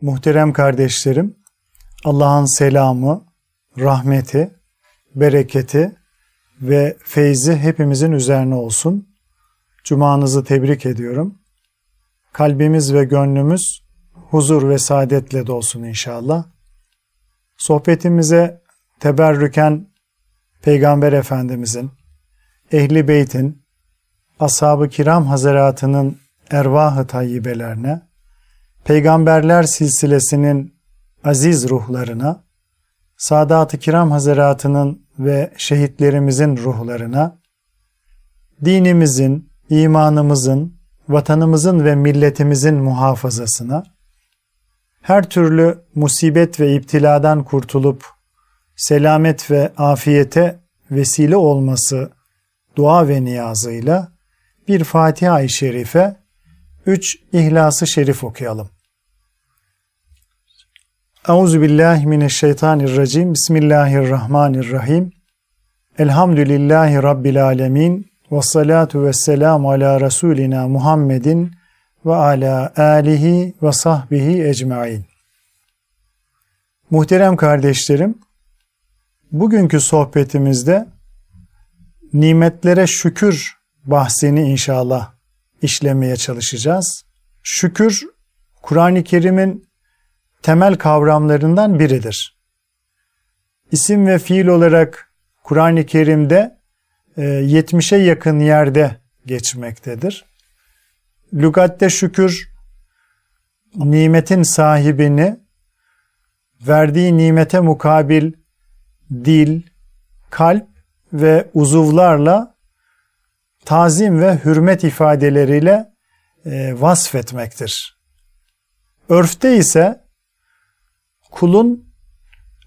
Muhterem kardeşlerim, Allah'ın selamı, rahmeti, bereketi ve feyzi hepimizin üzerine olsun. Cumanızı tebrik ediyorum. Kalbimiz ve gönlümüz huzur ve saadetle dolsun inşallah. Sohbetimize teberrüken Peygamber Efendimizin, Ehli Beyt'in, Ashab-ı Kiram Hazaratı'nın ervah-ı tayyibelerine, Peygamberler silsilesinin aziz ruhlarına, Sadat-ı Kiram Hazaratı'nın ve şehitlerimizin ruhlarına, dinimizin, imanımızın, vatanımızın ve milletimizin muhafazasına, her türlü musibet ve iptiladan kurtulup selamet ve afiyete vesile olması dua ve niyazıyla bir Fatiha-i Şerife, 3 İhlas-ı Şerif okuyalım. Euzubillahimineşşeytanirracim. Bismillahirrahmanirrahim. Elhamdülillahi Rabbil alemin. Vessalatu vesselamu ala Resulina Muhammedin ve ala alihi ve sahbihi ecmain. Muhterem kardeşlerim, bugünkü sohbetimizde nimetlere şükür bahsini inşallah işlemeye çalışacağız. Şükür, Kur'an-ı Kerim'in temel kavramlarından biridir. İsim ve fiil olarak Kur'an-ı Kerim'de 70'e yakın yerde geçmektedir. Lügatte şükür, nimetin sahibini, verdiği nimete mukabil dil, kalp ve uzuvlarla tazim ve hürmet ifadeleriyle vasfetmektir. Örfte ise kulun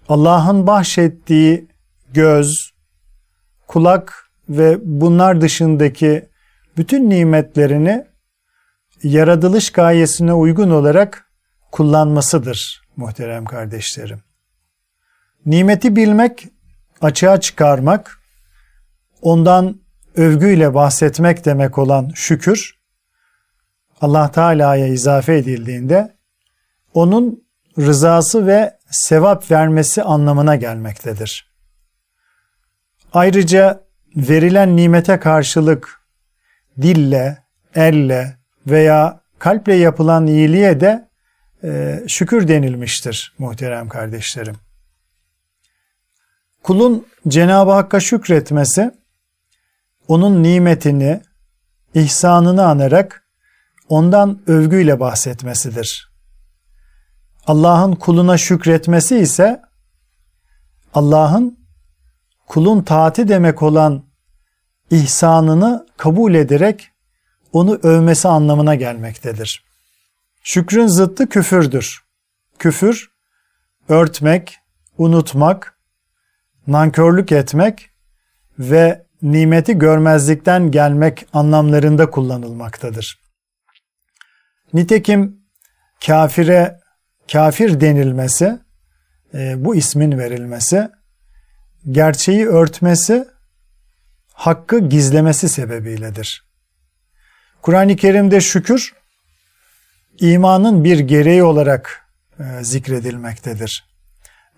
Allah'ın bahşettiği göz, kulak ve bunlar dışındaki bütün nimetlerini yaratılış gayesine uygun olarak kullanmasıdır muhterem kardeşlerim. Nimeti bilmek, açığa çıkarmak, ondan övgüyle bahsetmek demek olan şükür, Allah Teala'ya izafe edildiğinde onun rızası ve sevap vermesi anlamına gelmektedir. Ayrıca verilen nimete karşılık dille, elle veya kalple yapılan iyiliğe de şükür denilmiştir muhterem kardeşlerim. Kulun Cenab-ı Hakk'a şükretmesi, onun nimetini, ihsanını anarak ondan övgüyle bahsetmesidir. Allah'ın kuluna şükretmesi ise Allah'ın kulun taati demek olan ihsanını kabul ederek onu övmesi anlamına gelmektedir. Şükrün zıttı küfürdür. Küfür, örtmek, unutmak, nankörlük etmek ve nimeti görmezlikten gelmek anlamlarında kullanılmaktadır. Nitekim kafire kafir denilmesi, bu ismin verilmesi, gerçeği örtmesi, hakkı gizlemesi sebebiyledir. Kur'an-ı Kerim'de şükür, imanın bir gereği olarak zikredilmektedir.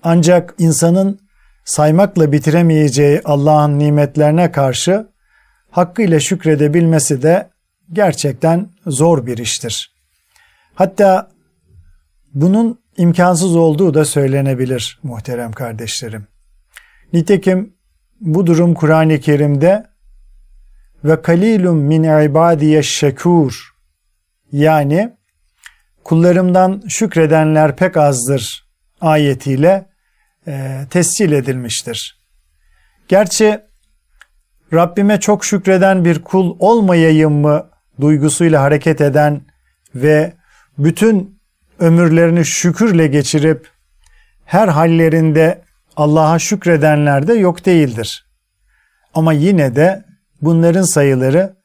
Ancak insanın saymakla bitiremeyeceği Allah'ın nimetlerine karşı hakkıyla şükredebilmesi de gerçekten zor bir iştir. Hatta bunun imkansız olduğu da söylenebilir muhterem kardeşlerim. Nitekim bu durum Kur'an-ı Kerim'de ve kalilum min ibadiye şekur, yani kullarımdan şükredenler pek azdır ayetiyle tescil edilmiştir. Gerçi Rabbime çok şükreden bir kul olmayayım mı duygusuyla hareket eden ve bütün ömürlerini şükürle geçirip her hallerinde Allah'a şükredenler de yok değildir. Ama yine de bunların sayıları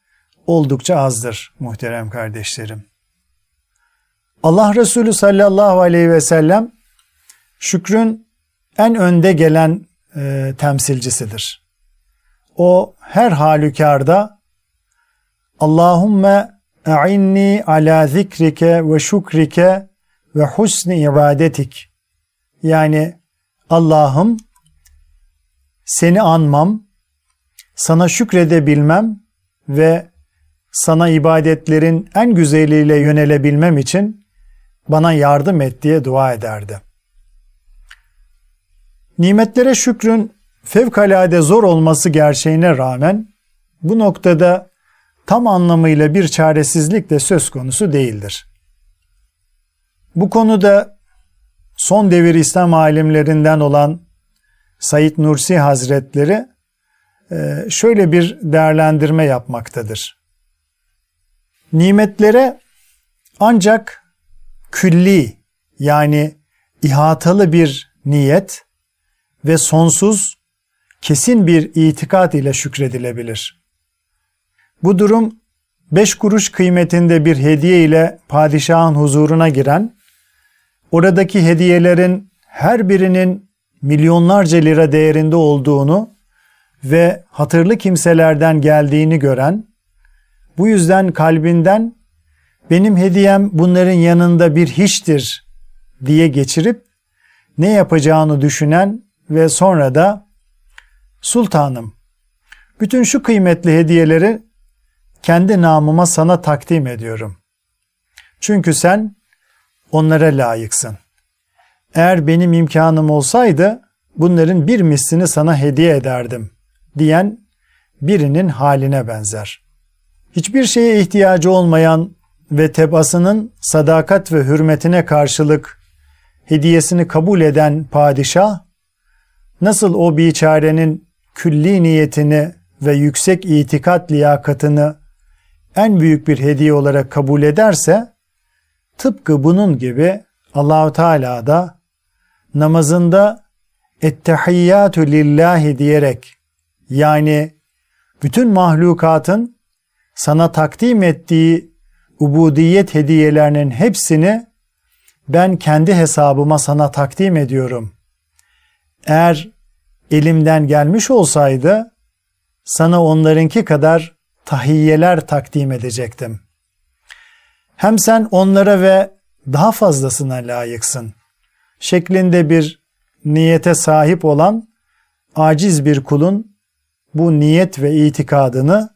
oldukça azdır muhterem kardeşlerim. Allah Resulü sallallahu aleyhi ve sellem şükrün en önde gelen temsilcisidir. O her halükarda Allahümme a'inni ala zikrike ve şükrike ve husni ibadetik. Yani Allah'ım seni anmam, sana şükredebilmem ve sana ibadetlerin en güzeliyle yönelebilmem için bana yardım et diye dua ederdi. Nimetlere şükrün fevkalade zor olması gerçeğine rağmen bu noktada tam anlamıyla bir çaresizlik de söz konusu değildir. Bu konuda son devir İslam alimlerinden olan Said Nursi Hazretleri şöyle bir değerlendirme yapmaktadır. Nimetlere ancak külli yani ihatalı bir niyet ve sonsuz kesin bir itikat ile şükredilebilir. Bu durum 5 kuruş kıymetinde bir hediye ile padişahın huzuruna giren, oradaki hediyelerin her birinin milyonlarca lira değerinde olduğunu ve hatırlı kimselerden geldiğini gören, bu yüzden kalbinden benim hediyem bunların yanında bir hiçtir diye geçirip ne yapacağını düşünen ve sonra da sultanım bütün şu kıymetli hediyeleri kendi namıma sana takdim ediyorum. Çünkü sen onlara layıksın. Eğer benim imkanım olsaydı bunların bir mislini sana hediye ederdim diyen birinin haline benzer. Hiçbir şeye ihtiyacı olmayan ve tebasının sadakat ve hürmetine karşılık hediyesini kabul eden padişah, nasıl o biçarenin külli niyetini ve yüksek itikat liyakatını en büyük bir hediye olarak kabul ederse, tıpkı bunun gibi Allah-u Teala da namazında ettehiyyatü lillahi diyerek, yani bütün mahlukatın sana takdim ettiği ubudiyet hediyelerinin hepsini ben kendi hesabıma sana takdim ediyorum. Eğer elimden gelmiş olsaydı sana onlarınki kadar tahiyyeler takdim edecektim. Hem sen onlara ve daha fazlasına layıksın şeklinde bir niyete sahip olan aciz bir kulun bu niyet ve itikadını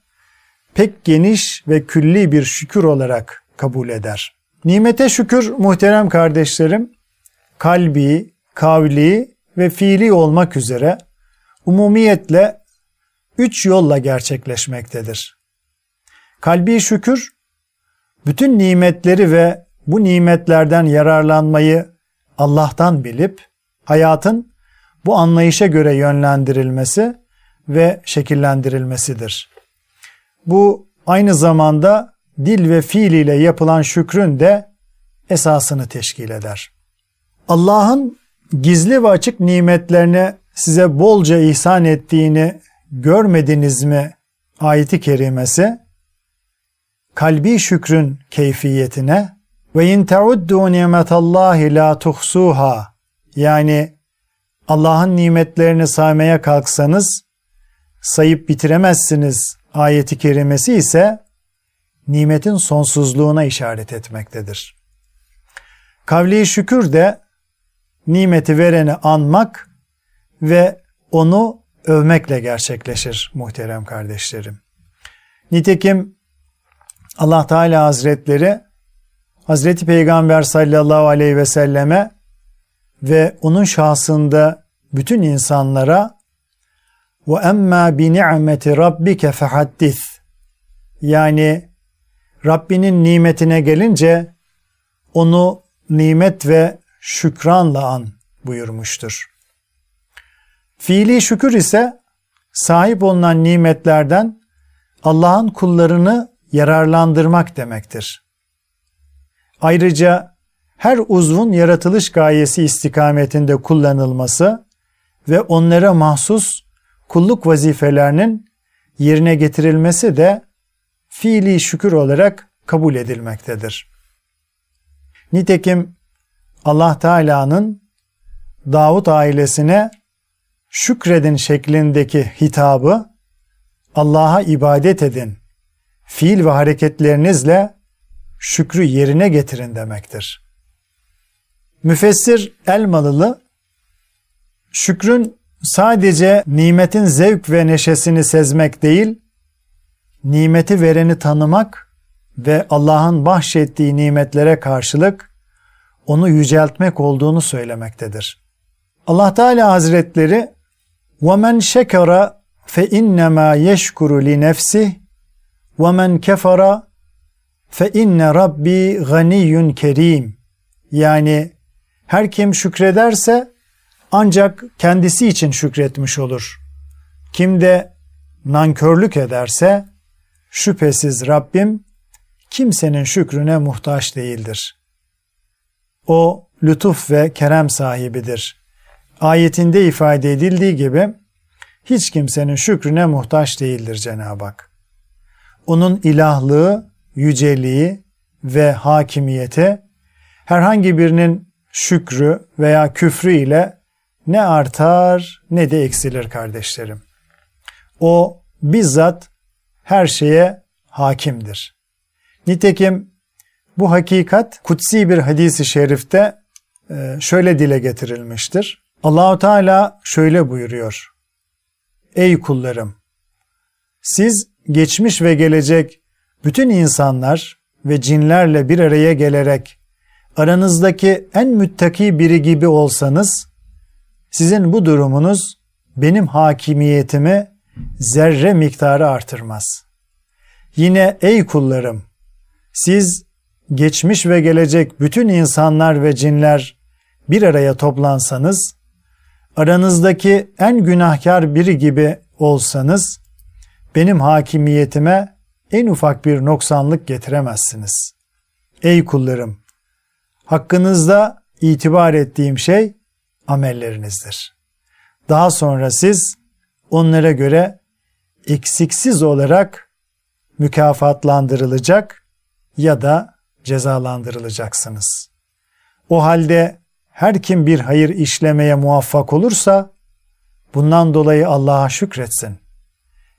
pek geniş ve külli bir şükür olarak kabul eder. Nimete şükür muhterem kardeşlerim, kalbi, kavli ve fiili olmak üzere umumiyetle 3 yolla gerçekleşmektedir. Kalbi şükür, bütün nimetleri ve bu nimetlerden yararlanmayı Allah'tan bilip hayatın bu anlayışa göre yönlendirilmesi ve şekillendirilmesidir. Bu aynı zamanda dil ve fiil ile yapılan şükrün de esasını teşkil eder. Allah'ın gizli ve açık nimetlerini size bolca ihsan ettiğini görmediniz mi? Ayet-i kerimesi kalbi şükrün keyfiyetine ve in ta'uddu nimetallahi la tuhsuha, yani Allah'ın nimetlerini saymaya kalksanız sayıp bitiremezsiniz ayet-i kerimesi ise nimetin sonsuzluğuna işaret etmektedir. Kavli şükür de nimeti vereni anmak ve onu övmekle gerçekleşir muhterem kardeşlerim. Nitekim Allah Teala Hazretleri Hazreti Peygamber sallallahu aleyhi ve selleme ve onun şahsında bütün insanlara ve emma bi ni'meti rabbike fehaddis, yani Rabbinin nimetine gelince onu nimet ve şükranla an buyurmuştur. Fiili şükür ise sahip olunan nimetlerden Allah'ın kullarını yararlandırmak demektir. Ayrıca her uzvun yaratılış gayesi istikametinde kullanılması ve onlara mahsus kulluk vazifelerinin yerine getirilmesi de fiili şükür olarak kabul edilmektedir. Nitekim Allah Teala'nın Davud ailesine şükredin şeklindeki hitabı Allah'a ibadet edin, fiil ve hareketlerinizle şükrü yerine getirin demektir. Müfessir Elmalılı, şükrün sadece nimetin zevk ve neşesini sezmek değil, nimeti vereni tanımak ve Allah'ın bahşettiği nimetlere karşılık onu yüceltmek olduğunu söylemektedir. Allah Teala Hazretleri وَمَنْ شَكَرَ فَاِنَّمَا يَشْكُرُ لِنَفْسِهِ وَمَنْ كَفَرَ فَاِنَّ رَبِّي غَنِيٌّ كَرِيمٌ. Yani her kim şükrederse ancak kendisi için şükretmiş olur. Kim de nankörlük ederse şüphesiz Rabbim kimsenin şükrüne muhtaç değildir. O lütuf ve kerem sahibidir. Ayetinde ifade edildiği gibi hiç kimsenin şükrüne muhtaç değildir Cenab-ı Hak. Onun ilahlığı, yüceliği ve hakimiyeti herhangi birinin şükrü veya küfrü ile ne artar ne de eksilir kardeşlerim. O bizzat her şeye hakimdir. Nitekim bu hakikat kutsi bir hadis-i şerifte şöyle dile getirilmiştir. Allah-u Teala şöyle buyuruyor: Ey kullarım! Siz geçmiş ve gelecek bütün insanlar ve cinlerle bir araya gelerek aranızdaki en müttaki biri gibi olsanız, sizin bu durumunuz benim hakimiyetimi zerre miktarı artırmaz. Yine ey kullarım, siz geçmiş ve gelecek bütün insanlar ve cinler bir araya toplansanız, aranızdaki en günahkar biri gibi olsanız, benim hakimiyetime en ufak bir noksanlık getiremezsiniz. Ey kullarım, hakkınızda itibar ettiğim şey amellerinizdir. Daha sonra siz onlara göre eksiksiz olarak mükafatlandırılacak ya da cezalandırılacaksınız. O halde her kim bir hayır işlemeye muvaffak olursa bundan dolayı Allah'a şükretsin.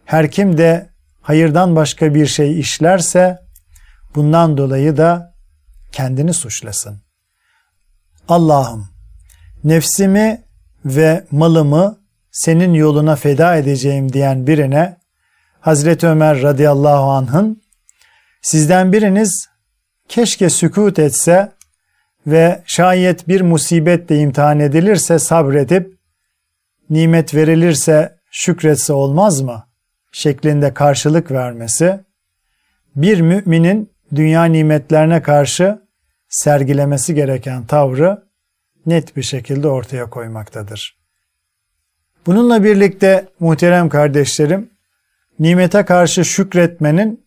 Her kim de hayırdan başka bir şey işlerse bundan dolayı da kendini suçlasın. Allah'ım, nefsimi ve malımı senin yoluna feda edeceğim diyen birine Hazreti Ömer radıyallahu anh'ın sizden biriniz keşke sükût etse ve şayet bir musibetle imtihan edilirse sabredip nimet verilirse şükretse olmaz mı şeklinde karşılık vermesi, bir müminin dünya nimetlerine karşı sergilemesi gereken tavrı net bir şekilde ortaya koymaktadır. Bununla birlikte muhterem kardeşlerim, nimete karşı şükretmenin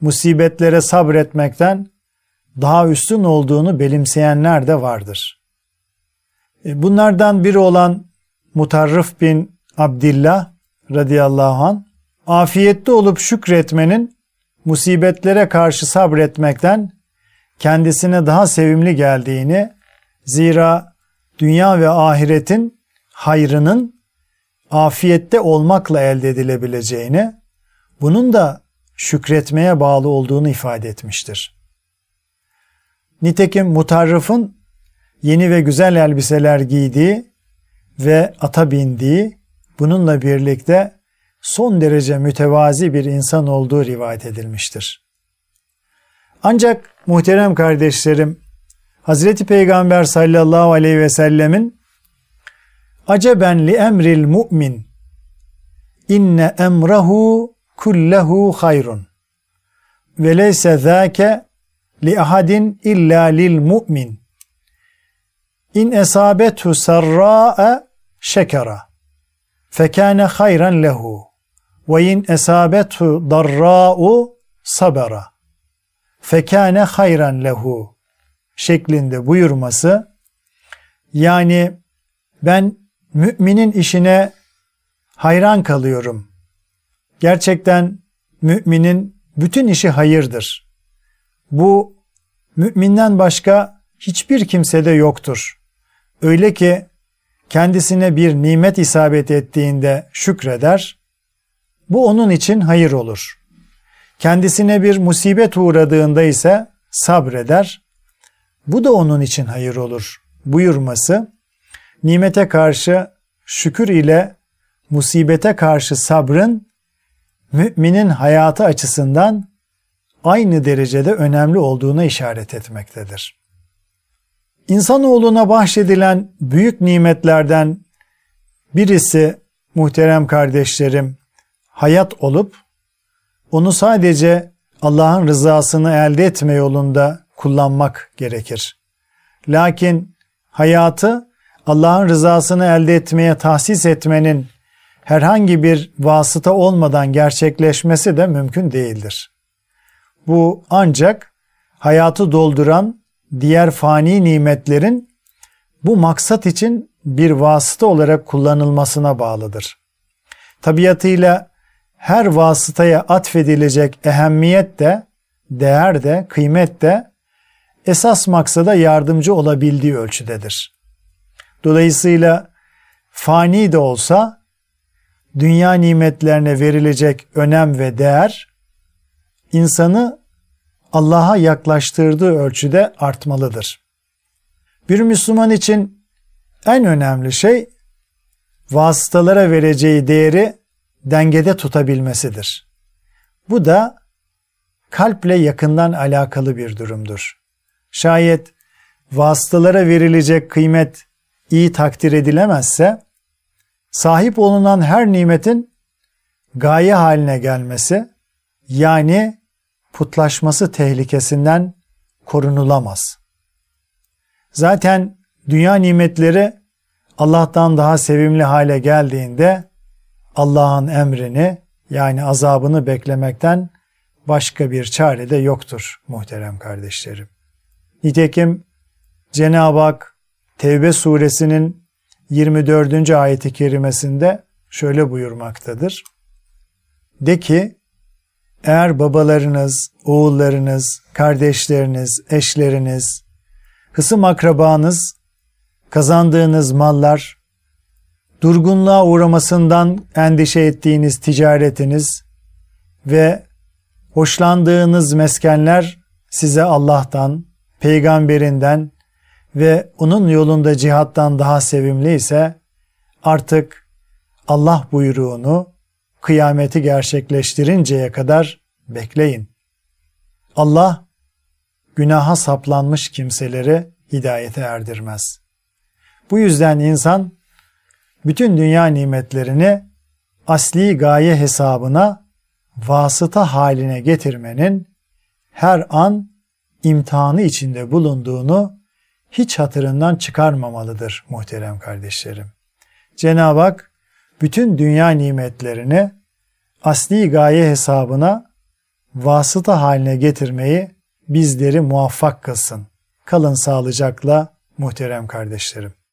musibetlere sabretmekten daha üstün olduğunu benimseyenler de vardır. Bunlardan biri olan Mutarrif bin Abdillah radıyallahu anh, afiyette olup şükretmenin musibetlere karşı sabretmekten kendisine daha sevimli geldiğini, zira dünya ve ahiretin hayrının afiyette olmakla elde edilebileceğini, bunun da şükretmeye bağlı olduğunu ifade etmiştir. Nitekim Mutarrif'in yeni ve güzel elbiseler giydiği ve ata bindiği, bununla birlikte son derece mütevazi bir insan olduğu rivayet edilmiştir. Ancak muhterem kardeşlerim, Hazreti Peygamber sallallahu aleyhi ve sellemin "Aceben li emril mu'min inne emrehu kullehu hayrun ve leyse zâke li ahadin illa lil mu'min in esâbethu sarrâ'e şekera fekâne hayran lehu ve in esâbethu darrâ'u sabera fekâne hayran lehu" şeklinde buyurması, yani ben müminin işine hayran kalıyorum. Gerçekten müminin bütün işi hayırdır. Bu müminden başka hiçbir kimsede yoktur. Öyle ki kendisine bir nimet isabet ettiğinde şükreder, bu onun için hayır olur. Kendisine bir musibet uğradığında ise sabreder, bu da onun için hayır olur buyurması, nimete karşı şükür ile musibete karşı sabrın müminin hayatı açısından aynı derecede önemli olduğuna işaret etmektedir. İnsanoğluna bahşedilen büyük nimetlerden birisi muhterem kardeşlerim hayat olup onu sadece Allah'ın rızasını elde etme yolunda kullanmak gerekir. Lakin hayatı Allah'ın rızasını elde etmeye tahsis etmenin herhangi bir vasıta olmadan gerçekleşmesi de mümkün değildir. Bu ancak hayatı dolduran diğer fani nimetlerin bu maksat için bir vasıta olarak kullanılmasına bağlıdır. Tabiatıyla her vasıtaya atfedilecek ehemmiyet de, değer de, kıymet de esas maksada yardımcı olabildiği ölçüdedir. Dolayısıyla fani de olsa dünya nimetlerine verilecek önem ve değer insanı Allah'a yaklaştırdığı ölçüde artmalıdır. Bir Müslüman için en önemli şey vasıtalara vereceği değeri dengede tutabilmesidir. Bu da kalple yakından alakalı bir durumdur. Şayet vasıtalara verilecek kıymet iyi takdir edilemezse, sahip olunan her nimetin gaye haline gelmesi, yani putlaşması tehlikesinden korunulamaz. Zaten dünya nimetleri Allah'tan daha sevimli hale geldiğinde Allah'ın emrini yani azabını beklemekten başka bir çare de yoktur muhterem kardeşlerim. Nitekim Cenab-ı Hak Tevbe suresinin 24. ayeti kerimesinde şöyle buyurmaktadır. De ki, eğer babalarınız, oğullarınız, kardeşleriniz, eşleriniz, hısım akrabanız, kazandığınız mallar, durgunluğa uğramasından endişe ettiğiniz ticaretiniz ve hoşlandığınız meskenler size Allah'tan, peygamberinden ve onun yolunda cihattan daha sevimli ise artık Allah buyruğunu kıyameti gerçekleştirinceye kadar bekleyin. Allah günaha saplanmış kimseleri hidayete erdirmez. Bu yüzden insan bütün dünya nimetlerini asli gaye hesabına vasıta haline getirmenin her an imtihanı içinde bulunduğunu hiç hatırından çıkarmamalıdır muhterem kardeşlerim. Cenab-ı Hak bütün dünya nimetlerini asli gaye hesabına vasıta haline getirmeyi bizleri muvaffak kılsın. Kalın sağlıcakla muhterem kardeşlerim.